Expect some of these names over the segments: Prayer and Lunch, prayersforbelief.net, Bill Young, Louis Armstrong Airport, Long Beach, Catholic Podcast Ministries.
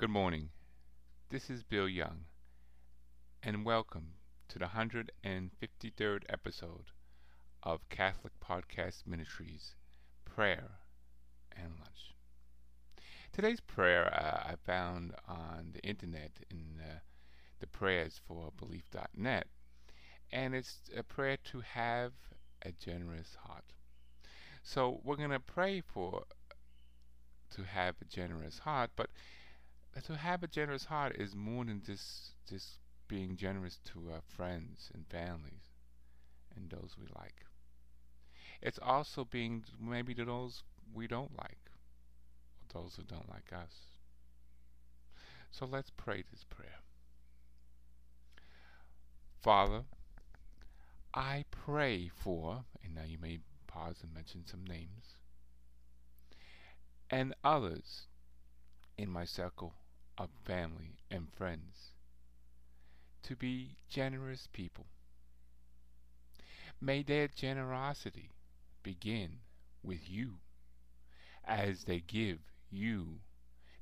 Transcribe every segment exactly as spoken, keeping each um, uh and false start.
Good morning, this is Bill Young, and welcome to the one hundred fifty-third episode of Catholic Podcast Ministries, Prayer and Lunch. Today's prayer uh, I found on the internet in uh, the prayers for belief dot net, and it's a prayer to have a generous heart. So we're going to pray for to have a generous heart, but to have a generous heart is more than just just being generous to our friends and families and those we like. It's also being maybe to those we don't like, or those who don't like us. So let's pray this prayer. Father, I pray for, and now you may pause and mention some names, and others in my circle of family and friends, to be generous people. May their generosity begin with you as they give you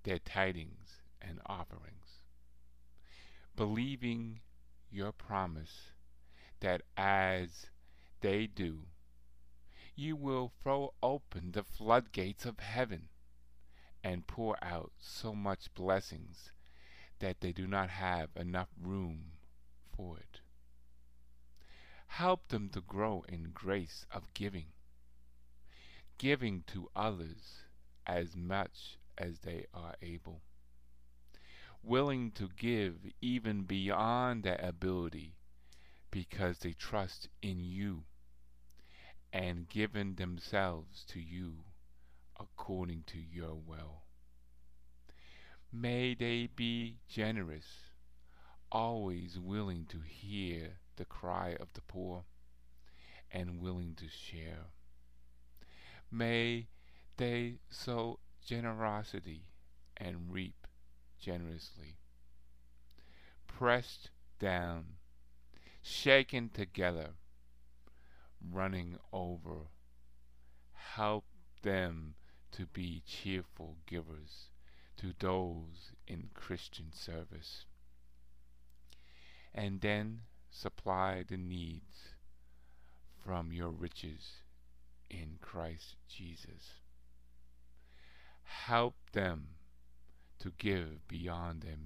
their tidings and offerings, believing your promise that as they do, you will throw open the floodgates of heaven and pour out so much blessings that they do not have enough room for it. Help them to grow in grace of giving, giving to others as much as they are able, willing to give even beyond their ability because they trust in you and given themselves to you according to your will. May they be generous, always willing to hear the cry of the poor and willing to share. May they sow generosity and reap generously, pressed down, shaken together, running over. Help them to be cheerful givers to those in Christian service, and then supply the needs from your riches in Christ Jesus. Help them to give beyond their means.